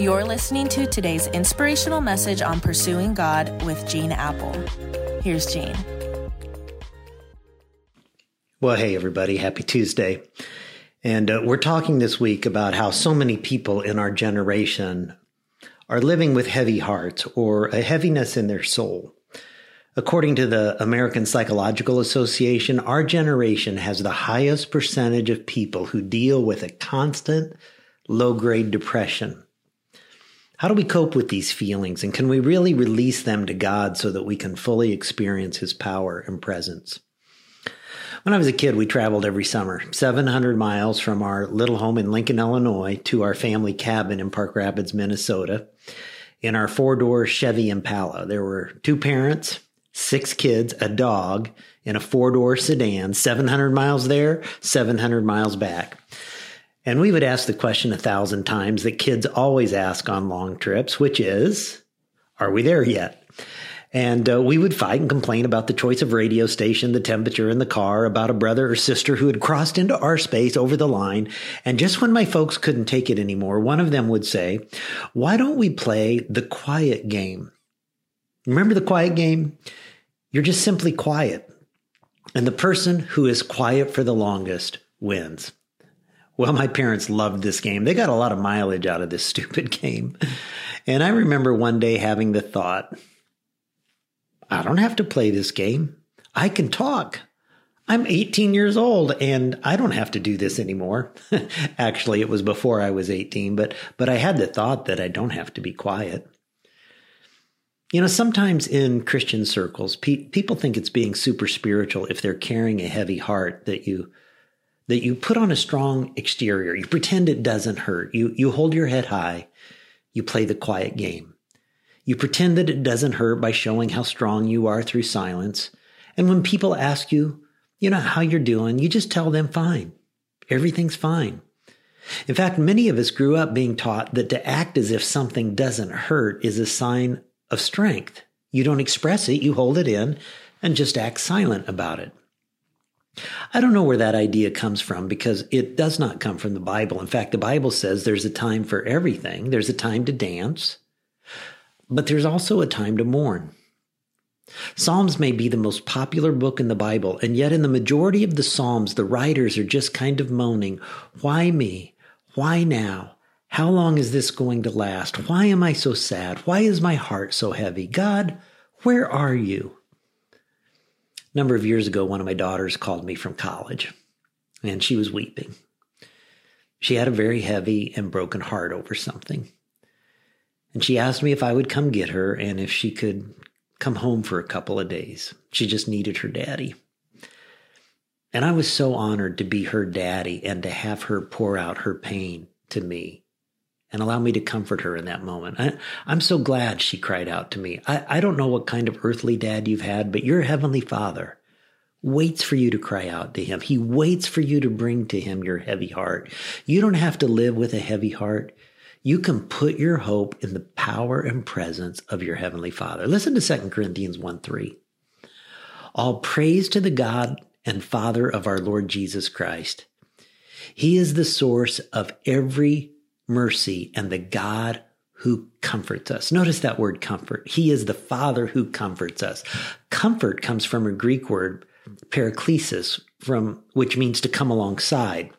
You're listening to today's inspirational message on pursuing God with Gene Apple. Here's Gene. Well, hey, everybody. Happy Tuesday. And we're talking this week about how so many people in our generation are living with heavy hearts or a heaviness in their soul. According to the American Psychological Association, our generation has the highest percentage of people who deal with a constant low-grade depression. How do we cope with these feelings, and can we really release them to God so that we can fully experience His power and presence? When I was a kid, we traveled every summer, 700 miles from our little home in Lincoln, Illinois, to our family cabin in Park Rapids, Minnesota, in our four-door Chevy Impala. There were two parents, six kids, a dog, in a four-door sedan, 700 miles there, 700 miles back. And we would ask the question 1,000 times that kids always ask on long trips, which is, are we there yet? And we would fight and complain about the choice of radio station, the temperature in the car, about a brother or sister who had crossed into our space over the line. And just when my folks couldn't take it anymore, one of them would say, why don't we play the quiet game? Remember the quiet game? You're just simply quiet. And the person who is quiet for the longest wins. Well, my parents loved this game. They got a lot of mileage out of this stupid game. And I remember one day having the thought, I don't have to play this game. I can talk. I'm 18 years old and I don't have to do this anymore. Actually, it was before I was 18, but I had the thought that I don't have to be quiet. You know, sometimes in Christian circles, people think it's being super spiritual if they're carrying a heavy heart that you put on a strong exterior. You pretend it doesn't hurt. You hold your head high. You play the quiet game. You pretend that it doesn't hurt by showing how strong you are through silence. And when people ask you, how you're doing, you just tell them fine. Everything's fine. In fact, many of us grew up being taught that to act as if something doesn't hurt is a sign of strength. You don't express it. You hold it in and just act silent about it. I don't know where that idea comes from because it does not come from the Bible. In fact, the Bible says there's a time for everything. There's a time to dance, but there's also a time to mourn. Psalms may be the most popular book in the Bible, and yet in the majority of the Psalms, the writers are just kind of moaning, why me? Why now? How long is this going to last? Why am I so sad? Why is my heart so heavy? God, where are you? A number of years ago, one of my daughters called me from college, and she was weeping. She had a very heavy and broken heart over something. And she asked me if I would come get her and if she could come home for a couple of days. She just needed her daddy. And I was so honored to be her daddy and to have her pour out her pain to me and allow me to comfort her in that moment. I'm so glad she cried out to me. I don't know what kind of earthly dad you've had, but your heavenly Father waits for you to cry out to Him. He waits for you to bring to Him your heavy heart. You don't have to live with a heavy heart. You can put your hope in the power and presence of your heavenly Father. Listen to 2 Corinthians 1:3. All praise to the God and Father of our Lord Jesus Christ. He is the source of every mercy and the God who comforts us. Notice that word comfort. He is the Father who comforts us. Comfort comes from a Greek word, paraklesis, which means to come alongside,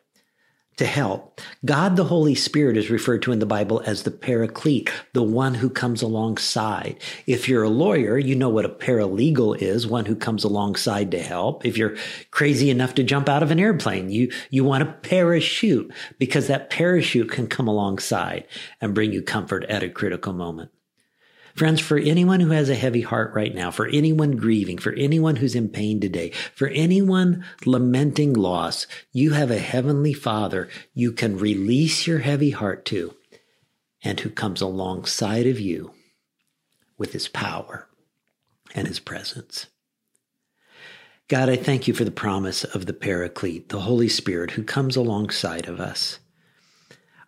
to help. God the Holy Spirit is referred to in the Bible as the paraclete, the one who comes alongside. If you're a lawyer, you know what a paralegal is, one who comes alongside to help. If you're crazy enough to jump out of an airplane, you want a parachute because that parachute can come alongside and bring you comfort at a critical moment. Friends, for anyone who has a heavy heart right now, for anyone grieving, for anyone who's in pain today, for anyone lamenting loss, you have a heavenly Father you can release your heavy heart to and who comes alongside of you with His power and His presence. God, I thank You for the promise of the Paraclete, the Holy Spirit who comes alongside of us.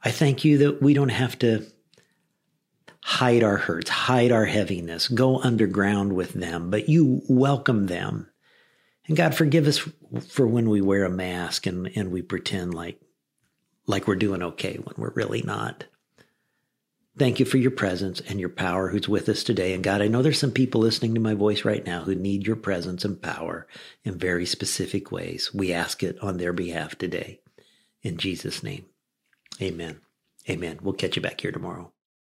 I thank You that we don't have to hide our hurts, hide our heaviness, go underground with them, but You welcome them. And God, forgive us for when we wear a mask and we pretend like we're doing okay when we're really not. Thank you for your presence and your power who's with us today. And God, I know there's some people listening to my voice right now who need your presence and power in very specific ways. We ask it on their behalf today. In Jesus' name, amen. Amen. We'll catch you back here tomorrow.